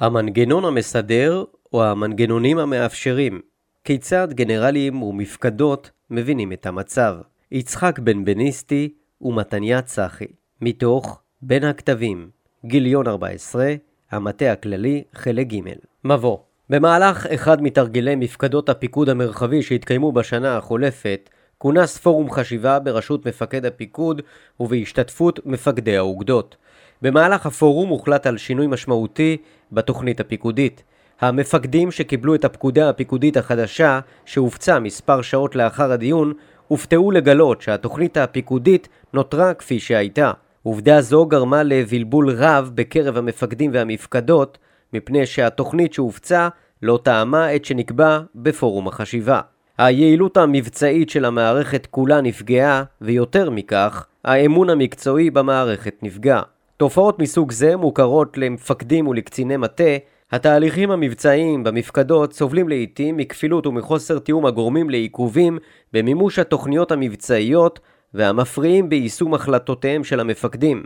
המנגנון המסדר או המנגנונים המאפשרים, כיצד גנרלים ומפקדות מבינים את המצב. יצחק בן בניסטי ומתניה צחי, מתוך בין הכתבים, גיליון 14, המטה הכללי, חלק ג'. מבוא. במהלך אחד מתרגילי מפקדות הפיקוד המרחבי שהתקיימו בשנה החולפת, כונס פורום חשיבה בראשות מפקד הפיקוד ובהשתתפות מפקדי האוגדות. במהלך הפורום הוחלט על שינוי משמעותי בתוכנית הפיקודית. המפקדים שקיבלו את הפקודה הפיקודית החדשה שהופצה מספר שעות לאחר הדיון הופתעו לגלות שהתוכנית הפיקודית נותרה כפי שהייתה. עובדה זו גרמה לבלבול רב בקרב המפקדים והמפקדות מפני שהתוכנית שהופצה לא טעמה את שנקבע בפורום החשיבה. היעילות המבצעית של המערכת כולה נפגעה, ויותר מכך, האמון המקצועי במערכת נפגע. תופעות מסוג זה מוכרות למפקדים ולקציני מטה. התהליכים המבצעיים במפקדות סובלים לעתים מכפילות ומחוסר תיאום הגורמים לעיכובים במימוש התוכניות המבצעיות והמפריעים ביישום החלטותיהם של המפקדים.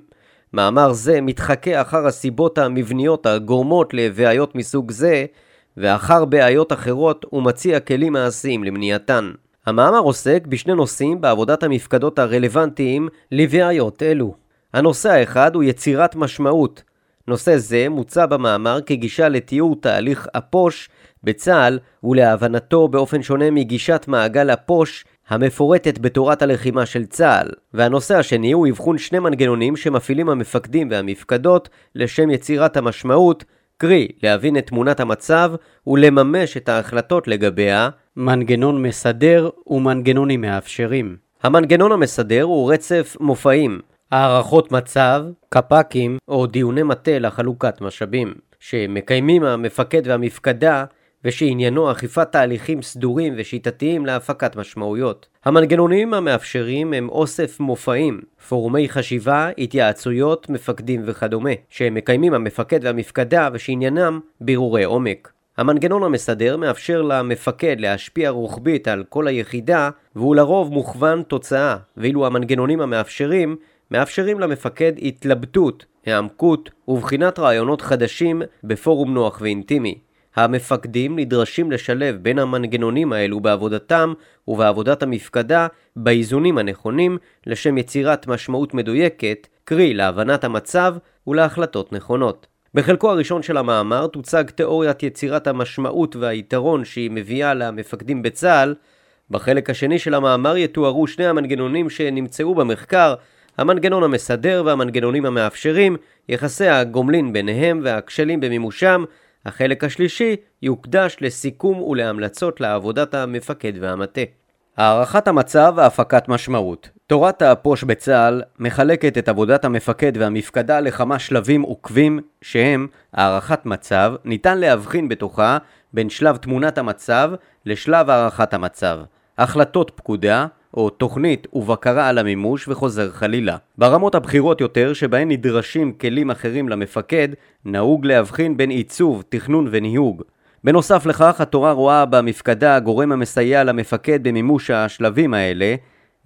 מאמר זה מתחקה אחר הסיבות המבניות הגורמות לבעיות מסוג זה ואחר בעיות אחרות ומציע כלים מעשיים למניעתן. המאמר עוסק בשני נושאים בעבודת המפקדות הרלוונטיים לבעיות אלו. הנושא האחד הוא יצירת משמעות. נושא זה מוצע במאמר כגישה לתיאור תהליך הפוש בצה"ל ולהבנתו באופן שונה מגישת מעגל הפוש המפורטת בתורת הלחימה של צה"ל. והנושא השני הוא אבחון שני מנגנונים שמפעילים המפקדים והמפקדות לשם יצירת המשמעות, קרי להבין את תמונת המצב ולממש את ההחלטות לגביה, מנגנון מסדר ומנגנונים מאפשרים. המנגנון המסדר הוא רצף מופעים, הערכות מצב, קפקים או דיוני מטה לחלוקת משאבים, שמקיימים המפקד והמפקדה ושעניינו אכיפת תהליכים סדורים ושיטתיים להפקת משמעויות. המנגנונים המאפשרים הם אוסף מופעים, פורומי חשיבה, התייעצויות, מפקדים וכדומה, שמקיימים המפקד והמפקדה ושעניינם בירורי עומק. המנגנון המסדר מאפשר למפקד להשפיע רוחבית על כל היחידה והוא לרוב מוכוון תוצאה, ואילו המנגנונים המאפשרים למפקד התלבטות, העמקות ובחינת רעיונות חדשים בפורום נוח ואינטימי. המפקדים נדרשים לשלב בין המנגנונים האלו בעבודתם ובעבודת המפקדה באיזונים הנכונים לשם יצירת משמעות מדויקת, קרי להבנת המצב ולהחלטות נכונות. בחלקו הראשון של המאמר תוצג תיאוריית יצירת המשמעות והיתרון שהיא מביאה למפקדים בצה"ל. בחלק השני של המאמר יתוארו שני המנגנונים שנמצאו במחקר, המנגנון המסדר והמנגנונים המאפשרים, יחסי הגומלין ביניהם והכשלים במימושם. החלק השלישי יוקדש לסיכום ולהמלצות לעבודת המפקד והמטה. הערכת המצב והפקת משמעות. תורת הפוש בצה"ל מחלקת את עבודת המפקד והמפקדה לכמה שלבים עוקבים שהם הערכת מצב, ניתן להבחין בתוכה בין שלב תמונת המצב לשלב הערכת המצב, החלטות פקודה או תוכנית ובקרה על המימוש וחוזר חלילה. ברמות הבחירות יותר שבהן נדרשים כלים אחרים למפקד, נהוג להבחין בין עיצוב, תכנון וניהוג. בנוסף לכך, התורה רואה במפקדה גורם המסייע למפקד במימוש השלבים האלה,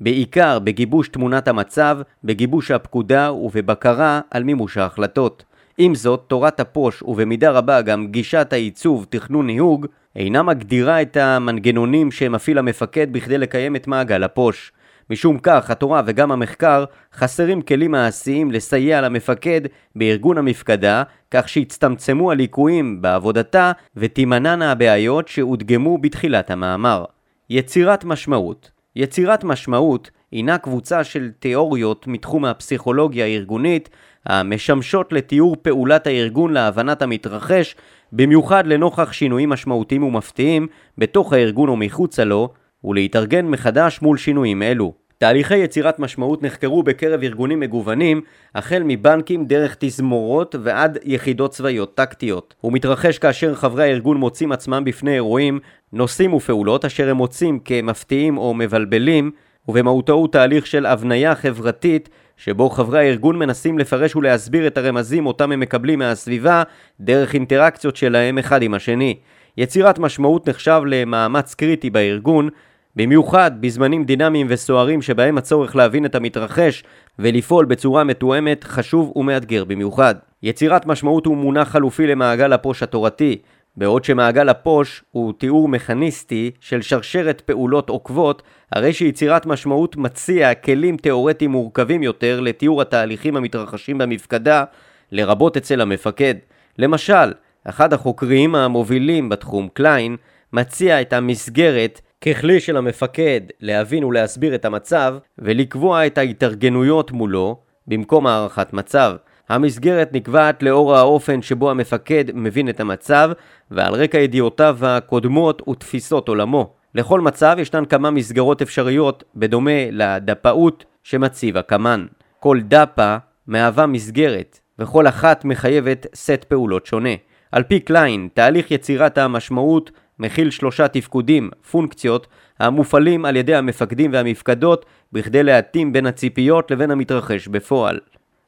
בעיקר בגיבוש תמונת המצב, בגיבוש הפקודה ובבקרה על מימוש ההחלטות. עם זאת, תורת הפוש ובמידה רבה גם גישת העיצוב, תכנון ניהוג, אינה מגדירה את המנגנונים שמפעיל המפקד בכדי לקיים את מעגל הפוש. משום כך, התורה וגם המחקר חסרים כלים מעשיים לסייע למפקד בארגון המפקדה, כך שהצטמצמו הליקויים בעבודתה ותימנענה הבעיות שהודגמו בתחילת המאמר. יצירת משמעות. יצירת משמעות הינה קבוצה של תיאוריות מתחום הפסיכולוגיה הארגונית המשמשות לתיאור פעולת הארגון להבנת המתרחש, במיוחד לנוכח שינויים משמעותיים ומפתיעים בתוך הארגון או מחוצה לו, ולהתארגן מחדש מול שינויים אלו. תהליכי יצירת משמעות נחקרו בקרב ארגונים מגוונים, החל מבנקים דרך תזמורות ועד יחידות צבאיות טקטיות. הוא מתרחש כאשר חברי הארגון מוצאים עצמם בפני אירועים, נושאים ופעולות אשר הם מוצאים כמפתיעים או מבלבלים, ובמהותו הוא תהליך של הבניה חברתית שבו חברי הארגון מנסים לפרש ולהסביר את הרמזים אותם הם מקבלים מהסביבה דרך אינטראקציות שלהם אחד עם השני. יצירת משמעות נחשב למאמץ קריטי בארגון, במיוחד בזמנים דינמיים וסוערים שבהם הצורך להבין את המתרחש ולפעול בצורה מתואמת חשוב ומאתגר במיוחד. יצירת משמעות הוא מונח חלופי למעגל הפוש התורתי, בעוד שמעגל הפוש הוא תיאור מכניסטי של שרשרת פעולות עוקבות, הרי שיצירת משמעות מציע כלים תיאורטיים מורכבים יותר לתיאור התהליכים המתרחשים במפקדה, לרבות אצל המפקד. למשל, אחד החוקרים המובילים בתחום קליין מציע את המסגרת ככלי של המפקד להבין ולהסביר את המצב ולקבוע את ההתארגנויות מולו במקום הערכת מצב. המסגרת נקבעת לאור האופן שבו המפקד מבין את המצב ועל רקע ידיעותיו הקודמות ותפיסות עולמו. לכל מצב ישנן כמה מסגרות אפשריות בדומה לדפאות שמציב הקמן. כל דפה מהווה מסגרת וכל אחת מחייבת סט פעולות שונה. על פי קליין, תהליך יצירת המשמעות מכיל 3 תפקודים, פונקציות, המופעלים על ידי המפקדים והמפקדות בכדי להתאים בין הציפיות לבין המתרחש בפועל.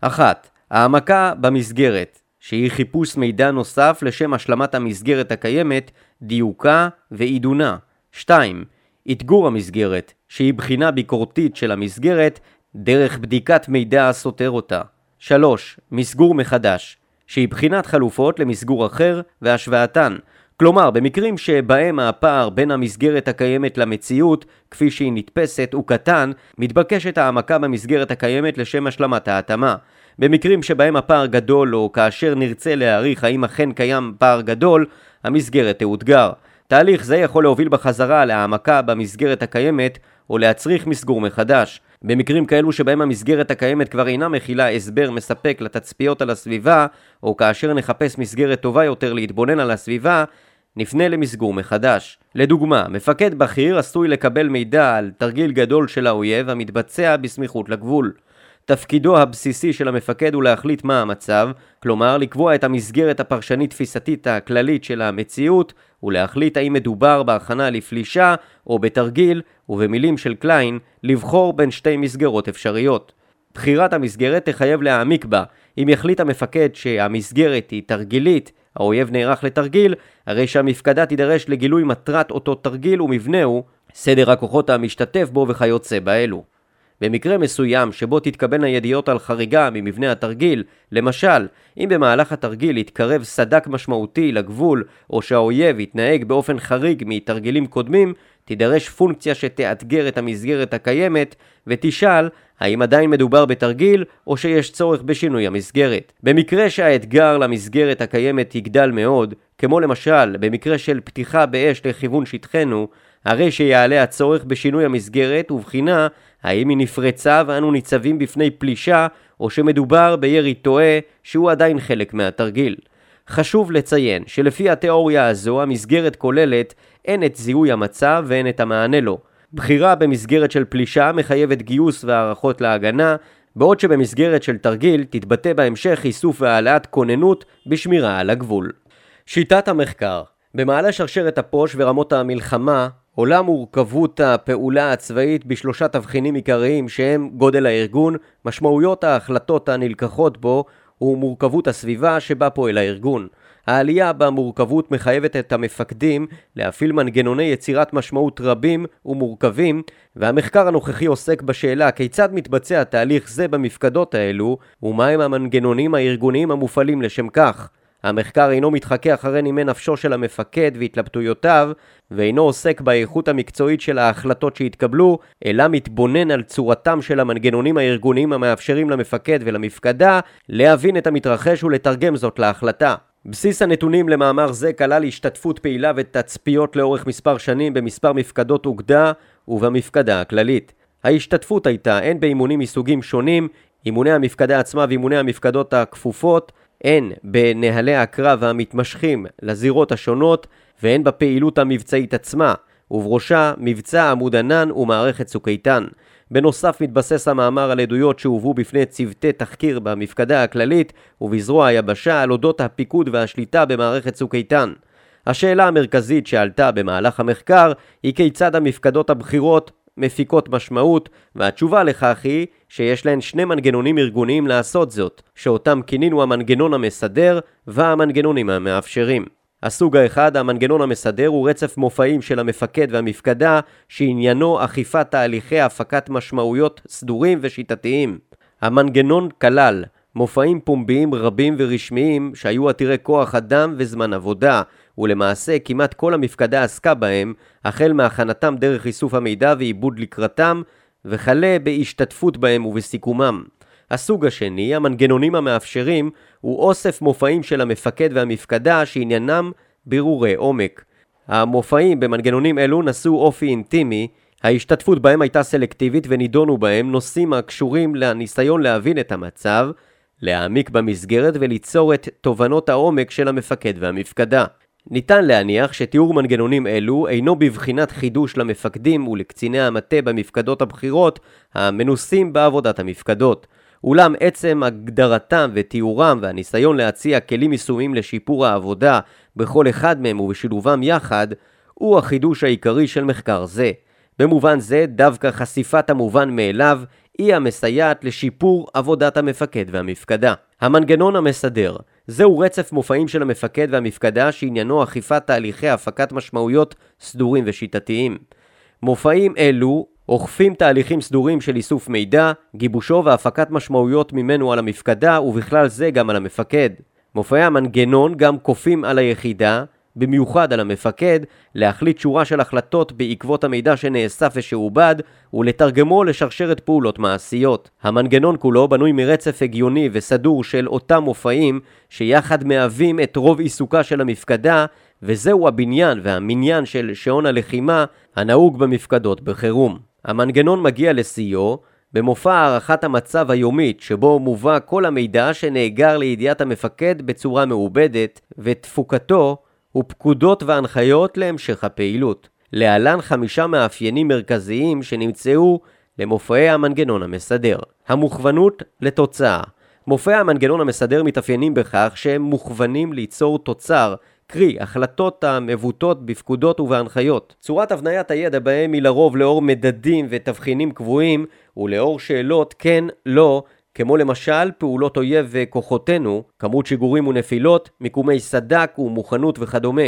1. העמקה במסגרת, שהיא חיפוש מידע נוסף לשם השלמת המסגרת הקיימת, דיוקה ועידונה. 2. התגור המסגרת, שהיא בחינה ביקורתית של המסגרת דרך בדיקת מידע הסותר אותה. 3. מסגור מחדש, שהיא בחינת חלופות למסגור אחר והשוואתן. כלומר, במקרים שבהם הפער בין המסגרת הקיימת למציאות, כפי שהיא נתפסת, הוא קטן, מתבקשת העמקה במסגרת הקיימת לשם השלמת ההתאמה. במקרים שבהם הפער גדול או כאשר נרצה להעריך האם אכן קיים פער גדול, המסגרת תאותגר. תהליך זה יכול להוביל בחזרה להעמקה במסגרת הקיימת או להצריך מסגור מחדש. במקרים כאלו שבהם המסגרת הקיימת כבר אינה מכילה הסבר מספק לתצפיות על הסביבה, או כאשר נחפש מסגרת טובה יותר להתבונן על הסביבה, נפנה למסגור מחדש. לדוגמה, מפקד בכיר עשוי לקבל מידע על תרגיל גדול של האויב המתבצע בסמיכות לגבול. תפקידו הבסיסי של המפקד הוא להחליט מה המצב, כלומר לקבוע את המסגרת הפרשנית תפיסתית הכללית של המציאות, ולהחליט האם מדובר בהכנה לפלישה או בתרגיל, ובמילים של קליין, לבחור בין שתי מסגרות אפשריות. בחירת המסגרת תחייב להעמיק בה. אם יחליט המפקד שהמסגרת היא תרגילית, האויב נערך לתרגיל, הרי שהמפקדה תידרש לגילוי מטרת אותו תרגיל ומבנהו, סדר הכוחות המשתתף בו וכיוצא באלו. במקרה מסוים שבו תתקבלנה ידיעות על חריגה ממבנה התרגיל, למשל, אם במהלך התרגיל יתקרב סדק משמעותי לגבול או שהאויב יתנהג באופן חריג מתרגילים קודמים, תידרש פונקציה שתאתגר את המסגרת הקיימת ותשאל האם עדיין מדובר בתרגיל או שיש צורך בשינוי המסגרת. במקרה שהאתגר למסגרת הקיימת יגדל מאוד, כמו למשל במקרה של פתיחה באש לכיוון שטחנו, הרי שיעלה הצורך בשינוי המסגרת ובחינה האם היא נפרצה ואנו ניצבים בפני פלישה או שמדובר בירי טועה שהוא עדיין חלק מהתרגיל. חשוב לציין שלפי התיאוריה הזו המסגרת כוללת הן את זיהוי המצב והן את המענה לו. בחירה במסגרת של פלישה מחייבת גיוס והערכות להגנה, בעוד שבמסגרת של תרגיל תתבטא בהמשך איסוף והעלאת כוננות בשמירה על הגבול. שיטת המחקר. במעלה שרשרת הפוש ורמות המלחמה עולה מורכבות הפעולה הצבאית ב3 תבחינים עיקריים שהם גודל הארגון, משמעויות ההחלטות הנלקחות בו ומורכבות הסביבה שבה פועל הארגון. העלייה במורכבות מחייבת את המפקדים להפעיל מנגנוני יצירת משמעות רבים ומורכבים, והמחקר הנוכחי עוסק בשאלה כיצד מתבצע תהליך זה במפקדות האלו ומהם המנגנונים הארגוניים המופעלים לשם כך. המחקר אינו מתחכה אחרי נימי נפשו של המפקד והתלבטויותיו, ואינו עוסק באיכות המקצועית של ההחלטות שהתקבלו, אלא מתבונן על צורתם של המנגנונים הארגוניים המאפשרים למפקד ולמפקדה להבין את המתרחש ולתרגם זאת להחלטה. בסיס הנתונים למאמר זה כלל השתתפות פעילה ותצפיות לאורך מספר שנים במספר מפקדות אוגדה ובמפקדה הכללית. ההשתתפות הייתה הן באימונים מסוגים שונים, אימוני המפקדה עצמה ואימוני המפקדות הכפופות, הן בנהלי הקרב המתמשכים לזירות השונות והן בפעילות המבצעית עצמה, ובראשה מבצע עמוד ענן ומערכת צוק איתן. בנוסף מתבסס המאמר על עדויות שהובאו בפני צוותי תחקיר במפקדה הכללית ובזרוע היבשה על אודות הפיקוד והשליטה במערכת צוק איתן. השאלה המרכזית שעלתה במהלך המחקר היא כיצד המפקדות הבכירות מפיקות משמעות, והתשובה לכך היא שיש להן 2 מנגנונים ארגוניים לעשות זאת, שאותם כינינו המנגנון המסדר והמנגנונים המאפשרים. הסוג האחד, המנגנון המסדר, הוא רצף מופעים של המפקד והמפקדה שעניינו אכיפת תהליכי הפקת משמעויות סדורים ושיטתיים. המנגנון כלל מופעים פומביים רבים ורשמיים שהיו עתירי כוח אדם וזמן עבודה, ולמעשה כמעט כל המפקדה עסקה בהם, החל מהכנתם דרך איסוף המידע ועיבוד לקראתם, וכלה בהשתתפות בהם ובסיכומם. הסוג השני, המנגנונים המאפשרים, הוא אוסף מופעים של המפקד והמפקדה שעניינם בירורי עומק. המופעים במנגנונים אלו נשאו אופי אינטימי, ההשתתפות בהם הייתה סלקטיבית ונידונו בהם נושאים הקשורים לניסיון להבין את המצב, להעמיק במסגרת וליצור את תובנות העומק של המפקד והמפקדה. ניתן להניח שתיאור מנגנונים אלו אינו בבחינת חידוש למפקדים ולקציני המטה במפקדות הבחירות המנוסים בעבודת המפקדות. אולם עצם הגדרתם ותיאורם והניסיון להציע כלים יישומיים לשיפור העבודה בכל אחד מהם ובשילובם יחד, הוא החידוש העיקרי של מחקר זה. במובן זה, דווקא חשיפת המובן מאליו היא המסייעת לשיפור עבודת המפקד והמפקדה. המנגנון המסדר, זהו רצף מופעים של המפקד והמפקדה שעניינו אכיפת תהליכי הפקת משמעויות סדורים ושיטתיים. מופעים אלו אוכפים תהליכים סדורים של איסוף מידע, גיבושו והפקת משמעויות ממנו על המפקדה ובכלל זה גם על המפקד. מופעי המנגנון גם כופים על היחידה, במיוחד על המפקד, להחליט שורה של החלטות בעקבות המידע שנאסף ושעובד ולתרגמו לשרשרת פעולות מעשיות. המנגנון כולו בנוי מרצף הגיוני וסדור של אותם מופעים שיחד מהווים את רוב עיסוקה של המפקדה, וזהו הבניין והמניין של שעון הלחימה הנהוג במפקדות בחירום. המנגנון מגיע לסיוע במופע הערכת המצב היומית, שבו מובא כל המידע שנאגר לידיעת המפקד בצורה מעובדת ותפוקתו ופקודות והנחיות להמשך הפעילות. להלן 5 מאפיינים מרכזיים שנמצאו למופעי המנגנון המסדר. המוכוונות לתוצאה. מופעי המנגנון המסדר מתאפיינים בכך שהם מוכוונים ליצור תוצר, קרי החלטות המבוטות בפקודות ובהנחיות. צורת הבניית הידע בהם היא לרוב לאור מדדים ותבחינים קבועים ולאור שאלות כן, לא, כמו למשל פעולות אויב וכוחותינו, כמות שיגורים ונפילות, מיקומי סדק ומוכנות וכדומה.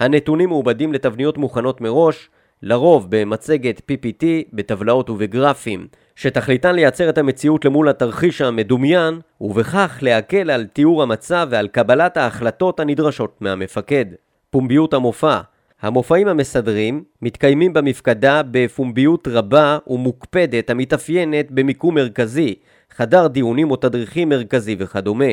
הנתונים מעובדים לתבניות מוכנות מראש, לרוב במצגת PPT, בטבלאות ובגרפים, שתכליתן לייצר את המציאות למול התרחיש המדומיין, ובכך להקל על תיאור המצב ועל קבלת ההחלטות הנדרשות מהמפקד. פומביות המופע. המופעים המסדרים מתקיימים במפקדה בפומביות רבה ומוקפדת המתאפיינת במיקום מרכזי, חדר דיונים או תדריכים מרכזי וכדומה.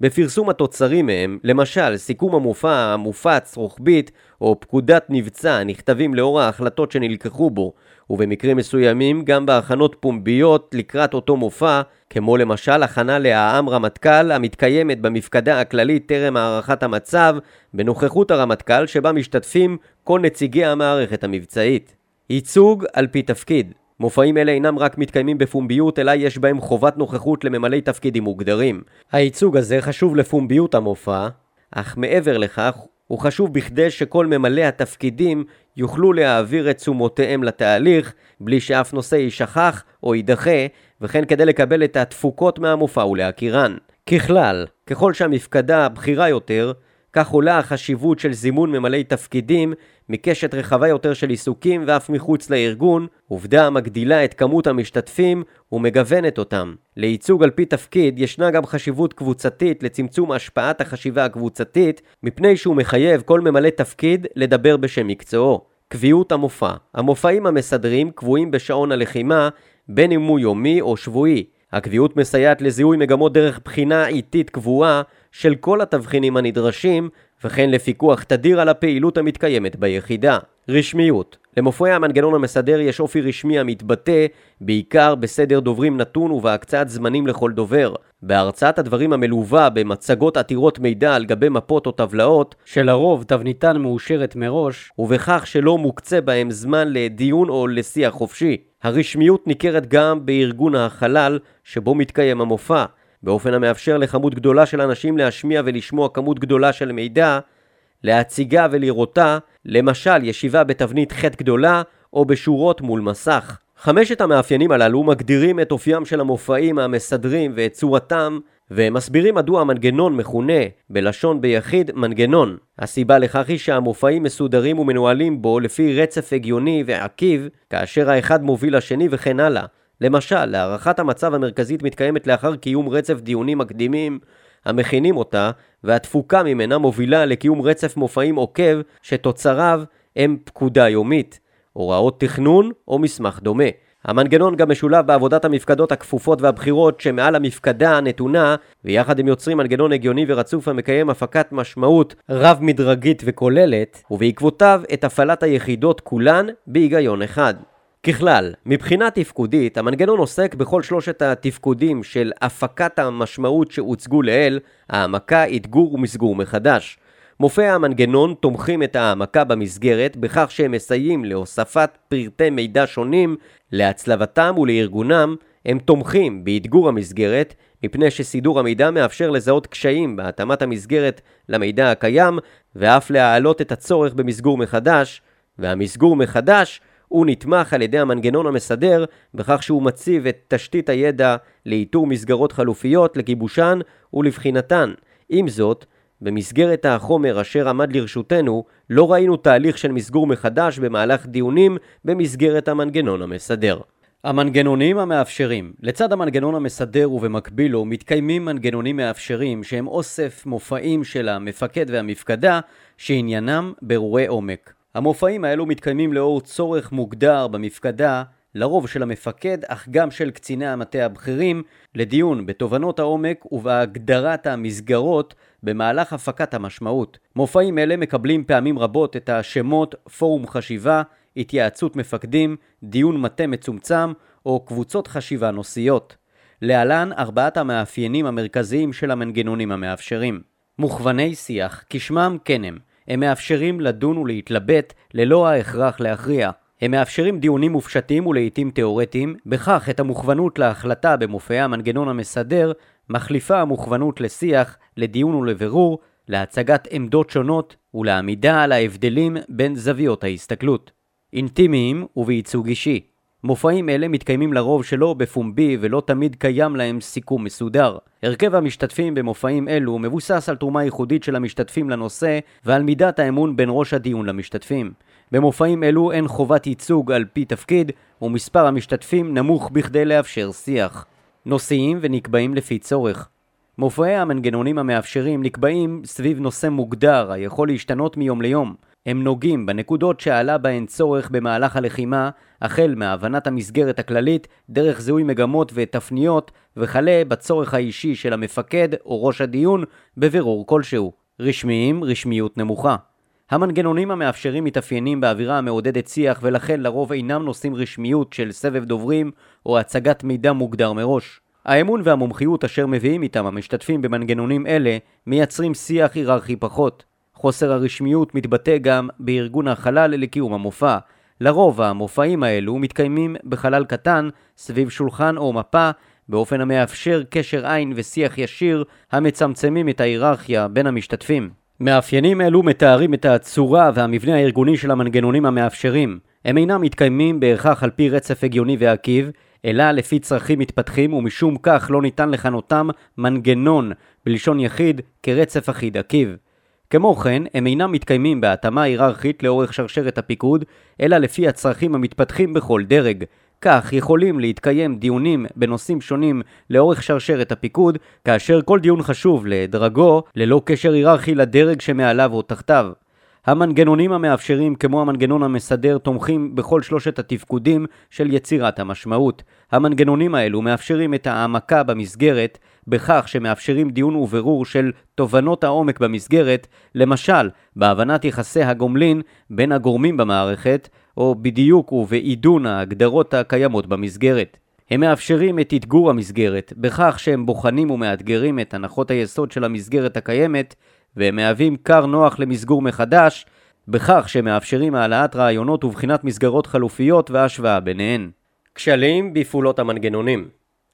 בפרסום התוצרים מהם, למשל סיכום המופע המופץ רוחבית או פקודת נבצע, נכתבים לאור ההחלטות שנלקחו בו, ובמקרים מסוימים גם בהכנות פומביות לקראת אותו מופע, כמו למשל הכנה להעם רמטכ"ל המתקיימת במפקדה הכללית טרם הערכת המצב, בנוכחות הרמטכ"ל שבה משתתפים כל נציגי המערכת המבצעית. ייצוג על פי תפקיד. מופעים אלה אינם רק מתקיימים בפומביות, אלא יש בהם חובת נוכחות לממלאי תפקידים מוגדרים. הייצוג הזה חשוב לפומביות המופע, אך מעבר לכך הוא חשוב בכדי שכל ממלאי התפקידים יוכלו להעביר את תשומותיהם לתהליך בלי שאף נושא יישכח או יידחה, וכן כדי לקבל את התפוקות מהמופע ולהכירן. ככלל, ככל שהמפקדה בכירה יותר, כך עולה החשיבות של זימון ממלאי תפקידים מקשת רחבה יותר של עיסוקים ואף מחוץ לארגון, עובדה המגדילה את כמות המשתתפים ומגוונת אותם. לייצוג על פי תפקיד ישנה גם חשיבות קבוצתית לצמצום השפעת החשיבה הקבוצתית, מפני שהוא מחייב כל ממלא תפקיד לדבר בשם מקצועו. קביעות המופע. המופעים המסדרים קבועים בשעון הלחימה, בין אם הוא יומי או שבועי. הקביעות מסייעת לזיהוי מגמות דרך בחינה איטית קבועה של כל התבחינים הנדרשים, וכן לפיקוח תדיר על הפעילות המתקיימת ביחידה. רשמיות. למופעי המנגנון המסדר יש אופי רשמי המתבטא בעיקר בסדר דוברים נתון ובהקצאת זמנים לכל דובר, בהרצאת הדברים המלווה במצגות עתירות מידע על גבי מפות או טבלאות, שלרוב תבניתן מאושרת מראש, ובכך שלא מוקצה בהם זמן לדיון או לשיח חופשי. הרשמיות ניכרת גם בארגון החלל שבו מתקיים המופע, באופן המאפשר לכמות גדולה של אנשים להשמיע ולשמוע כמות גדולה של מידע, להציגה ולראותה, למשל ישיבה בתבנית חט גדולה או בשורות מול מסך. 5 המאפיינים הללו מגדירים את אופיים של המופעים המסדרים ואת צורתם, ומסבירים מדוע המנגנון מכונה בלשון ביחיד מנגנון. הסיבה לכך היא שהמופעים מסודרים ומנוהלים בו לפי רצף הגיוני ועקיב, כאשר האחד מוביל לשני וכן הלאה. למשל, הערכת המצב המרכזית מתקיימת לאחר קיום רצף דיונים מקדימים המכינים אותה, והתפוקה ממנה מובילה לקיום רצף מופעים עוקב שתוצריו הם פקודה יומית, הוראות תכנון או מסמך דומה. המנגנון גם משולב בעבודת המפקדות הכפופות והבחירות שמעל המפקדה הנתונה, ויחד הם יוצרים מנגנון הגיוני ורצוף המקיים הפקת משמעות רב מדרגית וכוללת, ובעקבותיו את הפעלת היחידות כולן בהיגיון אחד. ככלל, מבחינה תפקודית, המנגנון עוסק בכל שלושת התפקודים של הפקת המשמעות שהוצגו לאל, העמקה, התגור ומסגור מחדש. מופעי המנגנון תומכים את העמקה במסגרת בכך שהם מסייעים להוספת פרטי מידע שונים, להצלבתם ולארגונם. הם תומכים בהתגור המסגרת מפני שסידור המידע מאפשר לזהות קשיים בהתאמת המסגרת למידע הקיים, ואף להעלות את הצורך במסגור מחדש, והמסגור מחדש הוא נתמך על ידי המנגנון המסדר בכך שהוא מציב את תשתית הידע לאיתור מסגרות חלופיות, לגיבושן ולבחינתן. עם זאת, במסגרת החומר אשר עמד לרשותנו, לא ראינו תהליך של מסגור מחדש במהלך דיונים במסגרת המנגנון המסדר. המנגנונים המאפשרים. לצד המנגנון המסדר ובמקבילו מתקיימים מנגנונים מאפשרים שהם אוסף מופעים של המפקד והמפקדה שעניינם ברורי עומק. המופעים האלו מתקיימים לאור צורך מוגדר במפקדה, לרוב של המפקד, אך גם של קציני המטה הבכירים, לדיון בתובנות העומק ובהגדרת המסגרות במהלך הפקת המשמעות. מופעים אלה מקבלים פעמים רבות את השמות פורום חשיבה, התייעצות מפקדים, דיון מטה מצומצם או קבוצות חשיבה נושאיות. להלן ארבעת המאפיינים המרכזיים של המנגנונים המאפשרים. מוכווני שיח, כשמם כן הם. הם מאפשרים לדון ולהתלבט ללא ההכרח להכריע. הם מאפשרים דיונים מופשטים ולעיתים תיאורטיים, בכך את המוכוונות להחלטה במופעי המנגנון המסדר מחליפה המוכוונות לשיח, לדיון ולבירור, להצגת עמדות שונות ולעמידה על ההבדלים בין זוויות ההסתכלות. אינטימיים ובייצוג אישי. מופעים אלה מתקיימים לרוב שלא בפומבי ולא תמיד קיים להם סיכום מסודר. הרכב המשתתפים במופעים אלו מבוסס על תרומה ייחודית של המשתתפים לנושא ועל מידת האמון בין ראש הדיון למשתתפים. במופעים אלו אין חובת ייצוג על פי תפקיד ומספר המשתתפים נמוך בכדי לאפשר שיח. נושאים ונקבעים לפי צורך. מופעי המנגנונים המאפשרים נקבעים סביב נושא מוגדר היכול להשתנות מיום ליום. הם נוגעים בנקודות שעלה בהן צורך במהלך הלחימה, החל מהבנת המסגרת הכללית, דרך זיהוי מגמות ותפניות, וכלה בצורך האישי של המפקד או ראש הדיון בבירור כלשהו. רשמיים, רשמיות נמוכה. המנגנונים המאפשרים מתאפיינים באווירה המעודדת שיח ולכן לרוב אינם נושאים רשמיות של סבב דוברים או הצגת מידע מוגדר מראש. האמון והמומחיות אשר מביאים איתם המשתתפים במנגנונים אלה מייצרים שיח היררכי פחות. חוסר הרשמיות מתבטא גם בארגון החלל לקיום המופע. לרוב המופעים האלו מתקיימים בחלל קטן, סביב שולחן או מפה, באופן המאפשר קשר עין ושיח ישיר המצמצמים את ההיררכיה בין המשתתפים. מאפיינים אלו מתארים את הצורה והמבנה הארגוני של המנגנונים המאפשרים. הם אינם מתקיימים בהכרח על פי רצף הגיוני ועקיב, אלא לפי צרכים מתפתחים ומשום כך לא ניתן לכנותם מנגנון בלשון יחיד כרצף אחיד עקיב. כמו כן, הם אינם מתקיימים בהתאמה היררכית לאורך שרשרת הפיקוד, אלא לפי הצרכים המתפתחים בכל דרג. כך יכולים להתקיים דיונים בנושאים שונים לאורך שרשרת הפיקוד, כאשר כל דיון חשוב לדרגו ללא קשר היררכי לדרג שמעליו או תחתיו. המנגנונים המאפשרים כמו המנגנון המסדר תומכים בכל שלושת התפקודים של יצירת המשמעות. המנגנונים האלו מאפשרים את העמקה במסגרת בכך שמאפשרים דיון וברור של תובנות העומק במסגרת, למשל בהבנת יחסי הגומלין בין הגורמים במערכת או בדיוק ובעידון ההגדרות הקיימות במסגרת. הם מאפשרים את התגור המסגרת בכך שהם בוחנים ומאתגרים את הנחות היסוד של המסגרת הקיימת, והם מהווים קר נוח למסגור מחדש, בכך שמאפשרים העלאת רעיונות ובחינת מסגרות חלופיות והשוואה ביניהן. כשלים בפעולות המנגנונים.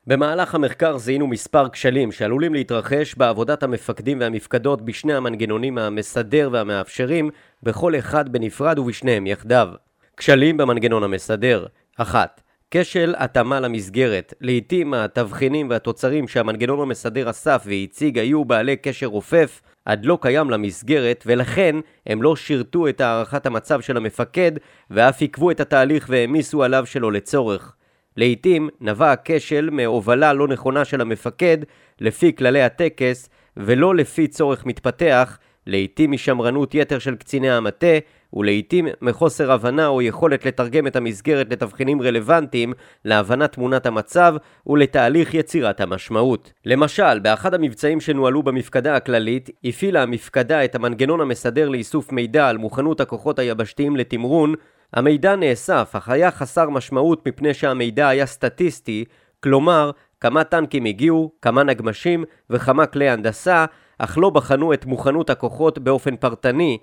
במהלך המחקר זיהינו מספר כשלים שעלולים להתרחש בעבודת המפקדים והמפקדות בשני המנגנונים המסדר והמאפשרים, בכל אחד בנפרד ובשניהם יחדיו. כשלים במנגנון המסדר. 1. כשל התאמה למסגרת. לעתים התבחינים והתוצרים שהמנגנון המסדר אסף והציג היו בעלי קשר רופף עד לא קיים למסגרת, ולכן הם לא שירתו את הערכת המצב של המפקד ואף עיכבו את התהליך והמיסו עליו שלא לצורך. לעתים נבע הכשל מהובלה לא נכונה של המפקד לפי כללי הטקס ולא לפי צורך מתפתח, לעתים משמרנות יתר של קציני המטה ולעתים מחוסר הבנה או יכולת לתרגם את המסגרת לתבחינים רלוונטיים להבנת תמונת המצב ולתהליך יצירת המשמעות. למשל, באחד המבצעים שנועלו במפקדה הכללית, הפעילה המפקדה את המנגנון המסדר לאיסוף מידע על מוכנות הכוחות היבשתיים לתמרון. המידע נאסף, אך היה חסר משמעות מפני שהמידע היה סטטיסטי, כלומר, כמה טנקים הגיעו, כמה נגמשים וכמה כלי הנדסה, אך לא בחנו את מוכנות הכוחות באופן פרטני,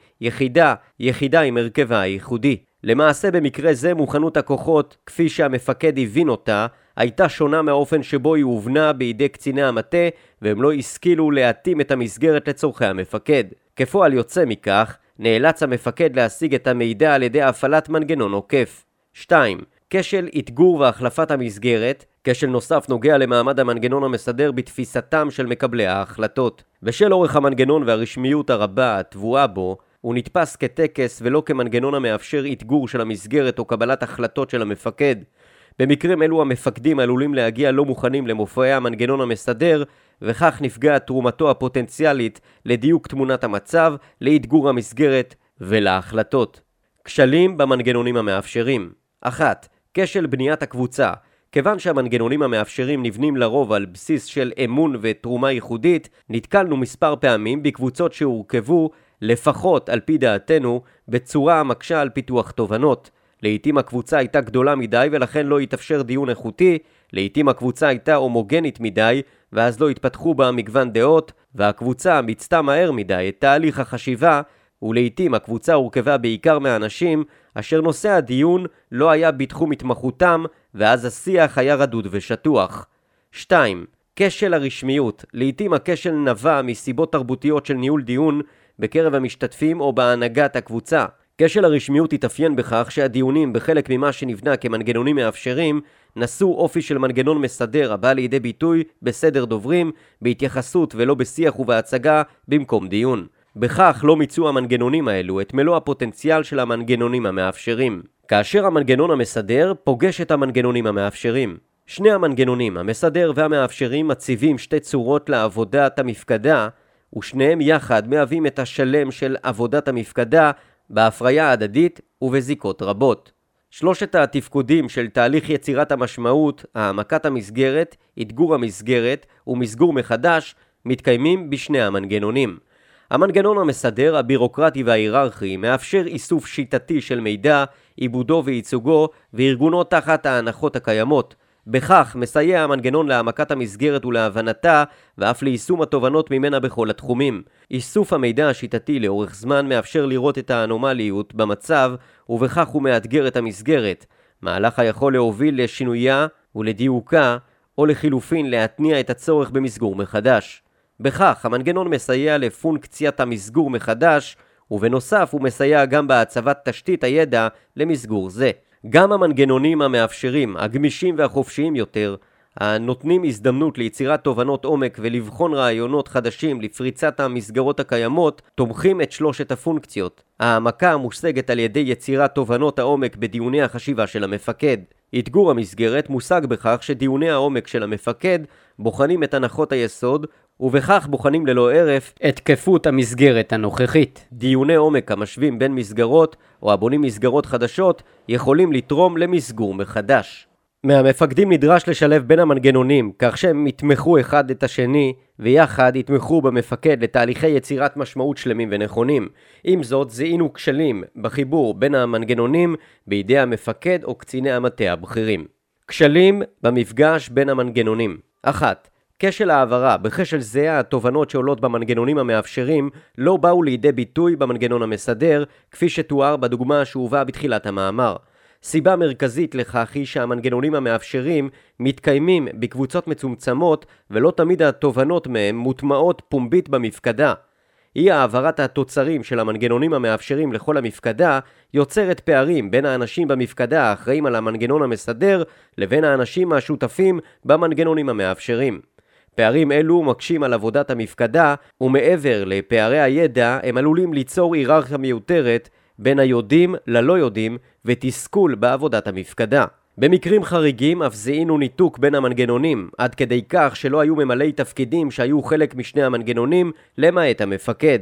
יחידה עם הרכבה הייחודי. למעשה במקרה זה מוכנות הכוחות, כפי שהמפקד הבין אותה, הייתה שונה מהאופן שבו היא הובנה בידי קציני המטה, והם לא השכילו להתאים את המסגרת לצורכי המפקד. כפועל יוצא מכך, נאלץ המפקד להשיג את המידע על ידי הפעלת מנגנון עוקף. 2. כשל התגור והחלפת המסגרת. כשל נוסף נוגע למעמד המנגנון המסדר בתפיסתם של מקבלי ההחלטות. בשל אורך המנגנון והרשמיות הרבה התבועה בו, הוא נתפס כטקס ולא כמנגנון המאפשר התגור של המסגרת או קבלת החלטות של המפקד. במקרים אלו המפקדים עלולים להגיע לא מוכנים למופעי המנגנון המסדר, וכך נפגע תרומתו הפוטנציאלית לדיוק תמונת המצב, להתגור המסגרת ולהחלטות. כשלים במנגנונים המאפשרים. 1. כשל בניית הקבוצה. כיוון שהמנגנונים המאפשרים נבנים לרוב על בסיס של אמון ותרומה ייחודית, נתקלנו מספר פעמים בקבוצות שהורכבו, לפחות על פי דעתנו, בצורה המקשה על פיתוח תובנות. לעתים הקבוצה הייתה גדולה מדי ולכן לא התאפשר דיון איכותי, לעתים הקבוצה הייתה הומוגנית מדי ואז לא התפתחו בה מגוון דעות, והקבוצה מיצתה מהר מדי את תהליך החשיבה, ולעתים הקבוצה הורכבה בעיקר מהאנשים אשר נושא הדיון לא היה בתחום התמחותם, ואז השיח היה רדוד ושטוח. 2. כשל הרשמיות. לעתים הכשל נבע מסיבות תרבותיות של ניהול דיון בקרב המשתתפים או בהנהגת הקבוצה. כשל הרשמיות התאפיין בכך שהדיונים בחלק ממה שנבנה כמנגנונים מאפשרים נשאו אופי של מנגנון מסדר הבא לידי ביטוי בסדר דוברים, בהתייחסות ולא בשיח ובהצגה במקום דיון. בכך לא מיצו המנגנונים האלו את מלוא הפוטנציאל של המנגנונים המאפשרים. כאשר המנגנון המסדר פוגש את המנגנונים המאפשרים. שני המנגנונים, המסדר והמאפשרים, מציבים שתי צורות לעבודת המפקדה, ושניהם יחד מהווים את השלם של עבודת המפקדה בהפריה הדדית ובזיקות רבות. שלושת התפקודים של תהליך יצירת המשמעות, העמקת המסגרת, התגור המסגרת ומסגור מחדש, מתקיימים בשני המנגנונים. המנגנון המסדר, הבירוקרטי וההיררכי, מאפשר איסוף שיטתי של מידע, עיבודו וייצוגו וארגונו תחת ההנחות הקיימות. בכך מסייע המנגנון להעמקת המסגרת ולהבנתה ואף ליישום התובנות ממנה בכל התחומים. איסוף המידע השיטתי לאורך זמן מאפשר לראות את האנומליות במצב, ובכך הוא מאתגר את המסגרת. מהלך היכול להוביל לשינויה ולדיוקה, או לחילופין להתניע את הצורך במסגור מחדש. בכך המנגנון מסייע לפונקציית המסגור מחדש, ובנוסף הוא מסייע גם בהצבת תשתית הידע למסגור זה. גם המנגנונים המאפשרים, הגמישים והחופשיים יותר, הנותנים הזדמנות ליצירת תובנות עומק ולבחון רעיונות חדשים לפריצת המסגרות הקיימות, תומכים את שלושת הפונקציות. העמקה מושגת על ידי יצירת תובנות העומק בדיוני החשיבה של המפקד. התגור המסגרת מושג בכך שדיוני העומק של המפקד בוחנים את הנחות היסוד, ובכך בוחנים ללא ערף את תקפות המסגרת הנוכחית. דיוני עומק המשווים בין מסגרות או הבונים מסגרות חדשות יכולים לתרום למסגור מחדש. מהמפקדים נדרש לשלב בין המנגנונים כך שהם יתמכו אחד את השני ויחד יתמכו במפקד לתהליכי יצירת משמעות שלמים ונכונים. עם זאת, זיהינו כשלים בחיבור בין המנגנונים בידי המפקד או קציני המטה הבכירים. כשלים במפגש בין המנגנונים. 1. כשל העברה. בכשל זה התובנות שעולות במנגנונים המאפשרים לא באו לידי ביטוי במנגנון המסדר, כפי שתואר בדוגמה שהובאה בתחילת המאמר. סיבה מרכזית לכך היא שהמנגנונים המאפשרים מתקיימים בקבוצות מצומצמות ולא תמיד התובנות מהם מוטמעות פומבית במפקדה. אי העברת התוצרים של המנגנונים המאפשרים לכל המפקדה יוצרת פערים בין האנשים במפקדה האחראים על המנגנון המסדר לבין האנשים השותפים במנגנונים המאפשרים. פערים אלו מקשים על עבודת המפקדה, ומעבר לפערי הידע הם עלולים ליצור היררכיה מיותרת בין היודעים ללא יודעים ותסכול בעבודת המפקדה. במקרים חריגים אף זיהינו ניתוק בין המנגנונים, עד כדי כך שלא היו ממלאי תפקידים שהיו חלק משני המנגנונים למעט המפקד.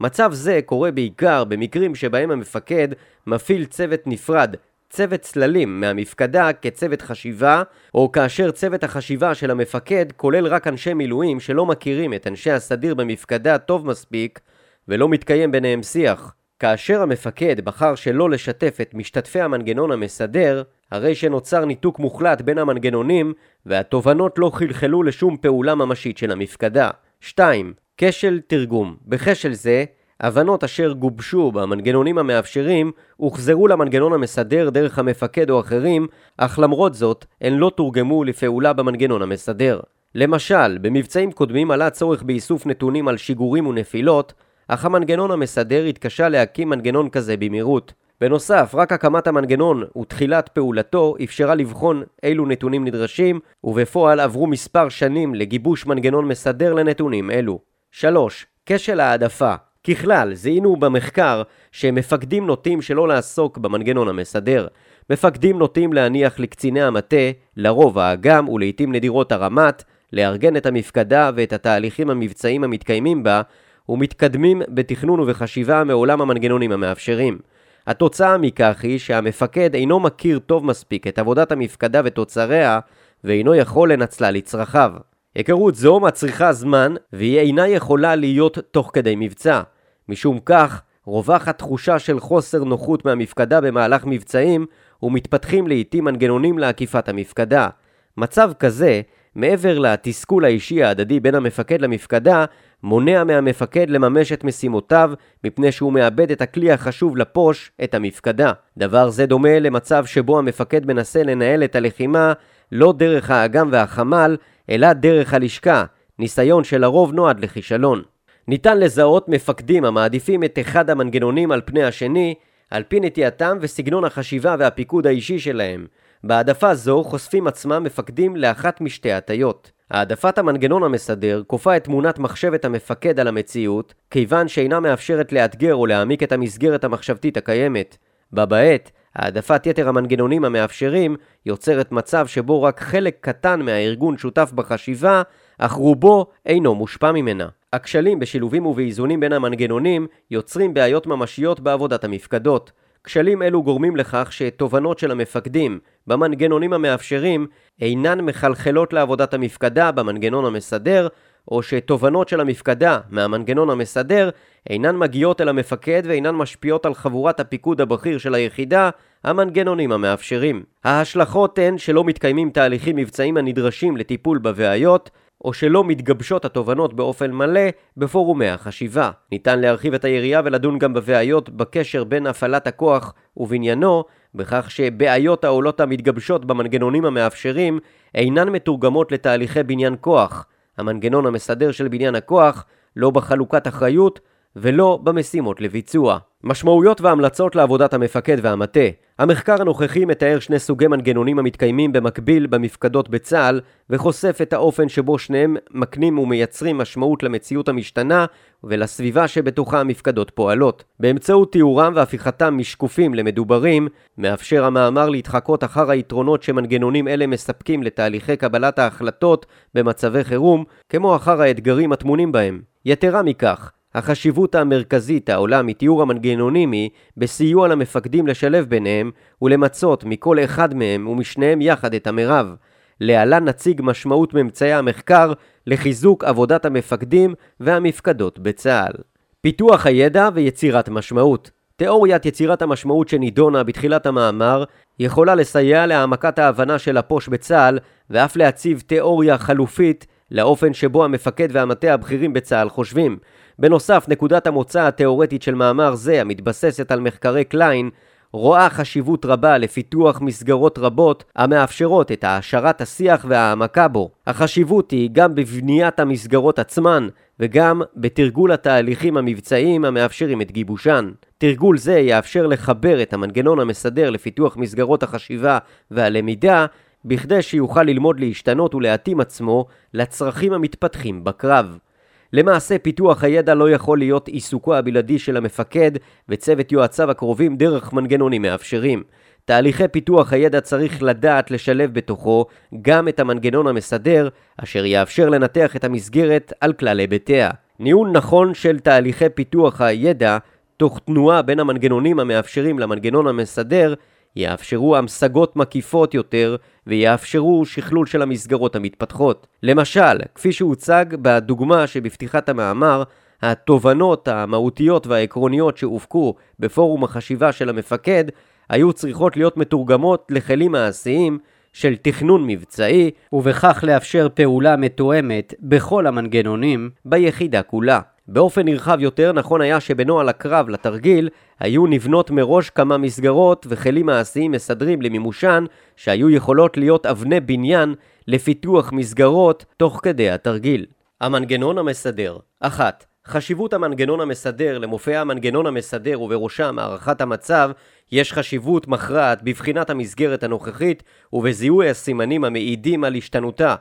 מצב זה קורה בעיקר במקרים שבהם המפקד מפעיל צוות נפרד, צוות צללים מהמפקדה כצוות חשיבה, או כאשר צוות החשיבה של המפקד כולל רק אנשי מילואים שלא מכירים את אנשי הסדיר במפקדה טוב מספיק ולא מתקיים ביניהם שיח. כאשר המפקד בחר שלא לשתף את משתתפי המנגנון המסדר, הרי שנוצר ניתוק מוחלט בין המנגנונים והתובנות לא חלחלו לשום פעולה ממשית של המפקדה. 2. כשל תרגום. בכשל זה, הבנות אשר גובשו במנגנונים המאפשרים הוחזרו למנגנון המסדר דרך המפקד או אחרים, אך למרות זאת הן לא תורגמו לפעולה במנגנון המסדר. למשל, במבצעים קודמים עלה צורך באיסוף נתונים על שיגורים ונפילות, אך המנגנון המסדר התקשה להקים מנגנון כזה במהירות. בנוסף, רק הקמת המנגנון ותחילת פעולתו אפשרה לבחון אילו נתונים נדרשים, ובפועל עברו מספר שנים לגיבוש מנגנון מסדר לנתונים אלו. 3. כשל העדפה. ככלל, זיהינו במחקר שמפקדים נוטים שלא לעסוק במנגנון המסדר. מפקדים נוטים להניח לקציני המטה, לרוב האגם ולעיתים נדירות הרמת, לארגן את המפקדה ואת התהליכים המבצעיים המתקיימים בה, ומתקדמים בתכנון ובחשיבה מעולם המנגנונים המאפשרים. התוצאה מכך היא שהמפקד אינו מכיר טוב מספיק את עבודת המפקדה ותוצריה, ואינו יכול לנצלה לצרכיו. היכרות זו מצריכה זמן, והיא אינה יכולה להיות תוך כדי מבצע. משום כך, רווחת תחושה של חוסר נוחות מהמפקדה במהלך מבצעים, ומתפתחים לעתים מנגנונים לעקיפת המפקדה. מצב כזה, מעבר לתסכול האישי ההדדי בין המפקד למפקדה, מונע מהמפקד לממש את משימותיו, מפני שהוא מאבד את הכלי החשוב לפוש, את המפקדה. דבר זה דומה למצב שבו המפקד מנסה לנהל את הלחימה, לא דרך האגם והחמל, אלא דרך הלשכה, ניסיון שלרוב נועד לכישלון. ניתן לזהות מפקדים המעדיפים את אחד המנגנונים על פני השני, על פי נטייתם וסגנון החשיבה והפיקוד האישי שלהם. בהעדפה זו חושפים עצמם מפקדים לאחת משתי הטיות. העדפת המנגנון המסדר כופה את תמונת מחשבת המפקד על המציאות, כיוון שאינה מאפשרת לאתגר או להעמיק את המסגרת המחשבתית הקיימת. בבעת, העדפת יתר המנגנונים המאפשרים יוצרת מצב שבו רק חלק קטן מהארגון שותף בחשיבה, אך רובו אינו מושפע ממנה. הכשלים בשילובים ובאיזונים בין המנגנונים יוצרים בעיות ממשיות בעבודת המפקדות. כשלים אלו גורמים לכך שתובנות של המפקדים במנגנונים המאפשרים אינן מחלחלות לעבודת המפקדה במנגנון המסדר, או שתובנות של המפקדה מהמנגנון המסדר אינן מגיעות אל המפקד ואינן משפיעות על חבורת הפיקוד הבכיר של היחידה, המנגנונים המאפשרים. ההשלכות הן שלא מתקיימים תהליכים מבצעים הנדרשים לטיפול בבעיות, או שלא מתגבשות התובנות באופן מלא בפורומי החשיבה. ניתן להרחיב את היריעה ולדון גם בבעיות בקשר בין הפעלת הכוח ובניינו, בכך שבעיות העולות המתגבשות במנגנונים המאפשרים אינן מתורגמות לתהליכי בניין כוח. המנגנון המסדר של בניין הכוח לא בחלוקת אחריות ולא במשימות לביצוע. משמעויות והמלצות לעבודת המפקד והמטה. המחקר הנוכחי מתאר שני סוגי מנגנונים המתקיימים במקביל במפקדות בצה"ל, וחושף את האופן שבו שניהם מקנים ומייצרים משמעות למציאות המשתנה ולסביבה שבתוכה המפקדות פועלות. באמצעות תיאורם והפיכתם משקופים למדוברים, מאפשר המאמר להתחקות אחר היתרונות שמנגנונים אלה מספקים לתהליכי קבלת ההחלטות במצבי חירום, כמו אחר האתגרים הטמונים בהם. יתרה מכך, החשיבות המרכזית העולה מתיאור המנגנונימי בסיוע למפקדים לשלב ביניהם ולמצות מכל אחד מהם ומשניהם יחד את המרב. להלן נציג משמעות ממצאי המחקר לחיזוק עבודת המפקדים והמפקדות בצה"ל. פיתוח הידע ויצירת משמעות. תיאוריית יצירת המשמעות שנידונה בתחילת המאמר יכולה לסייע להעמקת ההבנה של הפוש בצה"ל, ואף להציב תיאוריה חלופית לאופן שבו המפקד והמטה הבכירים בצה"ל חושבים. בנוסף, נקודת המוצא התיאורטית של מאמר זה, המתבססת על מחקרי קליין, רואה חשיבות רבה לפיתוח מסגרות רבות המאפשרות את העשרת השיח וההעמקה בו. החשיבות היא גם בבניית המסגרות עצמן וגם בתרגול התהליכים המבצעיים המאפשרים את גיבושן. תרגול זה יאפשר לחבר את המנגנון המסדר לפיתוח מסגרות החשיבה והלמידה, בכדי שיוכל ללמוד להשתנות ולהתאים עצמו לצרכים המתפתחים בקרב. למעשה, פיתוח הידע לא יכול להיות עיסוקו הבלעדי של המפקד וצוות יועציו הקרובים דרך מנגנונים מאפשרים. תהליכי פיתוח הידע צריך לדעת לשלב בתוכו גם את המנגנון המסדר, אשר יאפשר לנתח את המסגרת על כלל היבטיה. ניהול נכון של תהליכי פיתוח הידע, תוך תנועה בין המנגנונים המאפשרים למנגנון המסדר, יאפשרו המשגות מקיפות יותר ויאפשרו שכלול של המסגרות המתפתחות. למשל, כפי שהוצג בדוגמה שבפתיחת המאמר, התובנות המהותיות והעקרוניות שהופקו בפורום החשיבה של המפקד היו צריכות להיות מתורגמות לכלים מעשיים של תכנון מבצעי, ובכך לאפשר פעולה מתואמת בכל המנגנונים ביחידה כולה. באופן נרחב יותר, נכון היה שבנוהל הקרב לתרגיל היו נבנות מראש כמה מסגרות וכלים מעשיים מסדרים למימושן, שהיו יכולות להיות אבני בניין לפיתוח מסגרות תוך כדי התרגיל. המנגנון המסדר. 1. חשיבות המנגנון המסדר. למופע המנגנון המסדר ובראשם הערכת המצב יש חשיבות מכרעת בבחינת המסגרת הנוכחית ובזיהוי הסימנים המעידים על השתנותה.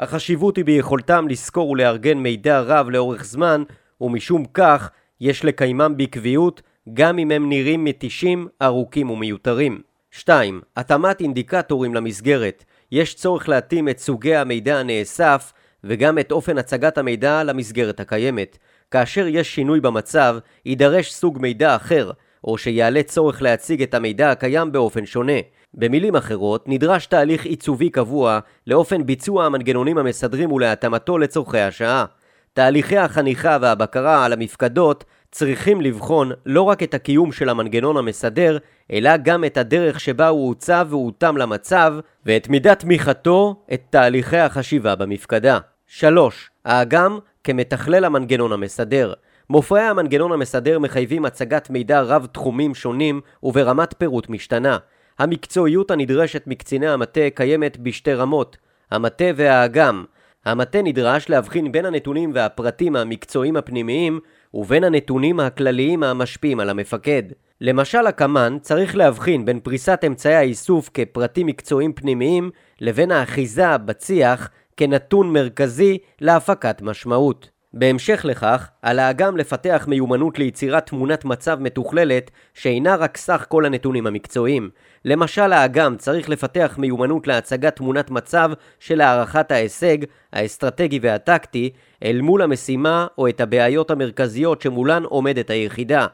החשיבות היא ביכולתם לזכור ולארגן מידע רב לאורך זמן, ומשום כך יש לקיימם בקביעות גם אם הם נראים מתישים, ארוכים ומיותרים. 2. התאמת אינדיקטורים למסגרת. יש צורך להתאים את סוגי המידע הנאסף וגם את אופן הצגת המידע למסגרת הקיימת. כאשר יש שינוי במצב, יידרש סוג מידע אחר, או שיעלה צורך להציג את המידע הקיים באופן שונה. במילים אחרות, נדרש תהליך עיצובי קבוע לאופן ביצוע המנגנונים המסדרים ולהתאמתו לצורכי השעה. תהליכי החניכה והבקרה על המפקדות צריכים לבחון לא רק את הקיום של המנגנון המסדר, אלא גם את הדרך שבה הוא עוצב והותם למצב, ואת מידת תמיכתו את תהליכי החשיבה במפקדה. 3. האגם כמתכלל המנגנון המסדר. מופעי המנגנון המסדר מחייבים הצגת מידע רב תחומים שונים וברמת פירוט משתנה. המקצועיות הנדרשת מקציני המטה קיימת בשתי רמות, המטה והאגם. המטה נדרש להבחין בין הנתונים והפרטים המקצועיים הפנימיים ובין הנתונים הכלליים המשפיעים על המפקד. למשל, הקמן צריך להבחין בין פריסת אמצעי האיסוף כפרטים מקצועיים פנימיים לבין האחיזה בצי"ח כנתון מרכזי להפקת משמעות. בהמשך לכך, על האגם לפתח מיומנות ליצירת תמונת מצב מתוכללת שאינה רק סך כל הנתונים המקצועיים. למשל, האגם צריך לפתח מיומנות להצגת תמונת מצב של הערכת ההישג, האסטרטגי והטקטי, אל מול המשימה או את הבעיות המרכזיות שמולן עומדת היחידה.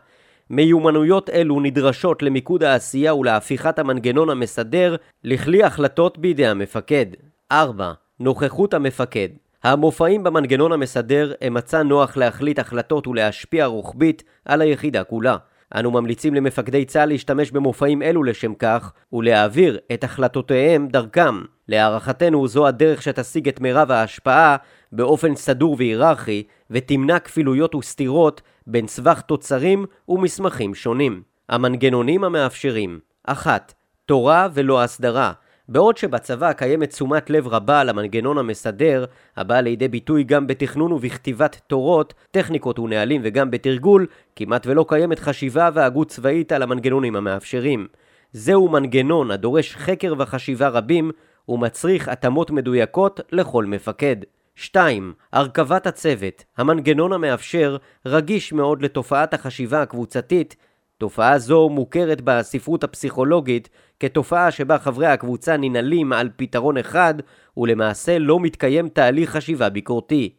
מיומנויות אלו נדרשות למיקוד העשייה ולהפיכת המנגנון המסדר לכלי החלטות בידי המפקד. 4. נוכחות המפקד. המופעים במנגנון המסדר הם מצא נוח להחליט החלטות ולהשפיע רוחבית על היחידה כולה. אנו ממליצים למפקדי צה"ל להשתמש במופעים אלו לשם כך ולהעביר את החלטותיהם דרכם. להערכתנו זו הדרך שתשיג את מירב ההשפעה באופן סדור והיררכי, ותמנע כפילויות וסתירות בין סבך תוצרים ומסמכים שונים. המנגנונים המאפשרים. 1. תורה ולא הסדרה. בעוד שבצבא קיימת תשומת לב רבה למנגנון המסדר, הבא לידי ביטוי גם בתכנון ובכתיבת תורות, טכניקות ונהלים וגם בתרגול, כמעט ולא קיימת חשיבה והגות צבאית על המנגנונים המאפשרים. זהו מנגנון הדורש חקר וחשיבה רבים ומצריך התאמות מדויקות לכל מפקד. 2. הרכבת הצוות. המנגנון המאפשר רגיש מאוד לתופעת החשיבה הקבוצתית. תופעה זו מוכרת בספרות הפסיכולוגית כתופעה שבה חברי הקבוצה ננעלים על פתרון אחד ולמעשה לא מתקיים תהליך חשיבה ביקורתי.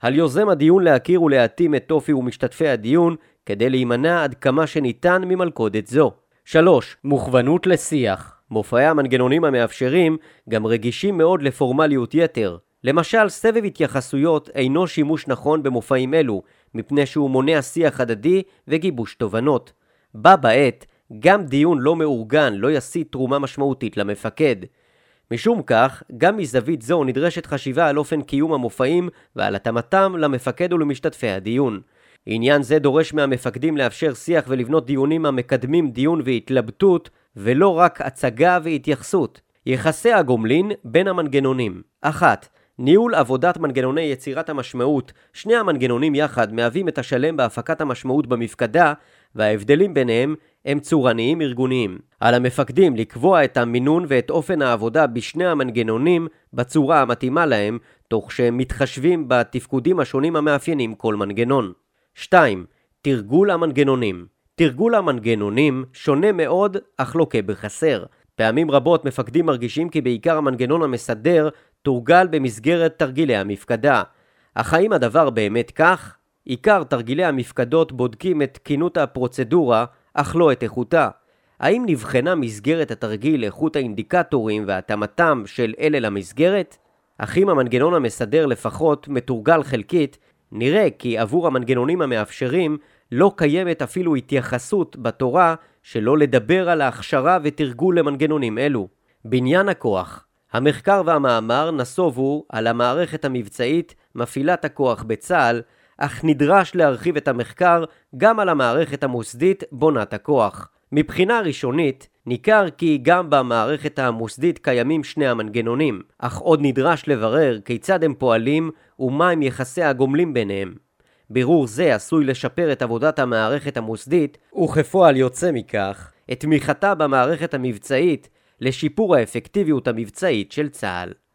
על יוזם הדיון להכיר ולהתאים את אופי ומשתתפי הדיון כדי להימנע עד כמה שניתן ממלכודת זו. 3. מוכוונות לשיח. מופעי המנגנונים המאפשרים גם רגישים מאוד לפורמליות יתר. למשל, סבב התייחסויות אינו שימוש נכון במופעים אלו, מפני שהוא מונע שיח הדדי וגיבוש תובנות. בה בעת, גם דיון לא מאורגן לא ישיא תרומה משמעותית למפקד. משום כך, גם מזווית זו נדרשת חשיבה על אופן קיום המופעים ועל התאמתם למפקד ולמשתתפי הדיון. עניין זה דורש מהמפקדים לאפשר שיח ולבנות דיונים המקדמים דיון והתלבטות, ולא רק הצגה והתייחסות. יחסי הגומלין בין המנגנונים. 1. ניהול עבודת מנגנוני יצירת המשמעות. שני המנגנונים יחד מהווים את השלם בהפקת המשמעות במפקדה, וההבדלים ביניהם הם צורניים ארגוניים. על המפקדים לקבוע את המינון ואת אופן העבודה בשני המנגנונים בצורה המתאימה להם, תוך שהם מתחשבים בתפקודים השונים המאפיינים כל מנגנון. 2. תרגול המנגנונים. תרגול המנגנונים שונה מאוד אך לוקה בחסר. פעמים רבות מפקדים מרגישים כי בעיקר המנגנון המסדר תורגל במסגרת תרגילי המפקדה. אך האם הדבר באמת כך? עיקר תרגילי המפקדות בודקים את תקינות הפרוצדורה, אך לא את איכותה. האם נבחנה מסגרת התרגיל איכות האינדיקטורים והתאמתם של אלה למסגרת? אך אם המנגנון המסדר לפחות מתורגל חלקית, נראה כי עבור המנגנונים המאפשרים לא קיימת אפילו התייחסות בתורה שלא לדבר על ההכשרה ותרגול למנגנונים אלו. בניין הכוח. המחקר והמאמר נסובו על המערכת המבצעית מפעילת הכוח בצה"ל, אך נדרש להרחיב את המחקר גם על המערכת המוסדית בונת הכוח. מבחינה ראשונית, ניכר כי גם במערכת המוסדית קיימים שני המנגנונים, אך עוד נדרש לברר כיצד הם פועלים ומה הם יחסי הגומלים ביניהם. בירור זה עשוי לשפר את עבודת המערכת המוסדית, וכפועל יוצא מכך, את תמיכתה במערכת המבצעית לשיפור האפקטיביות המבצעית של צה"ל.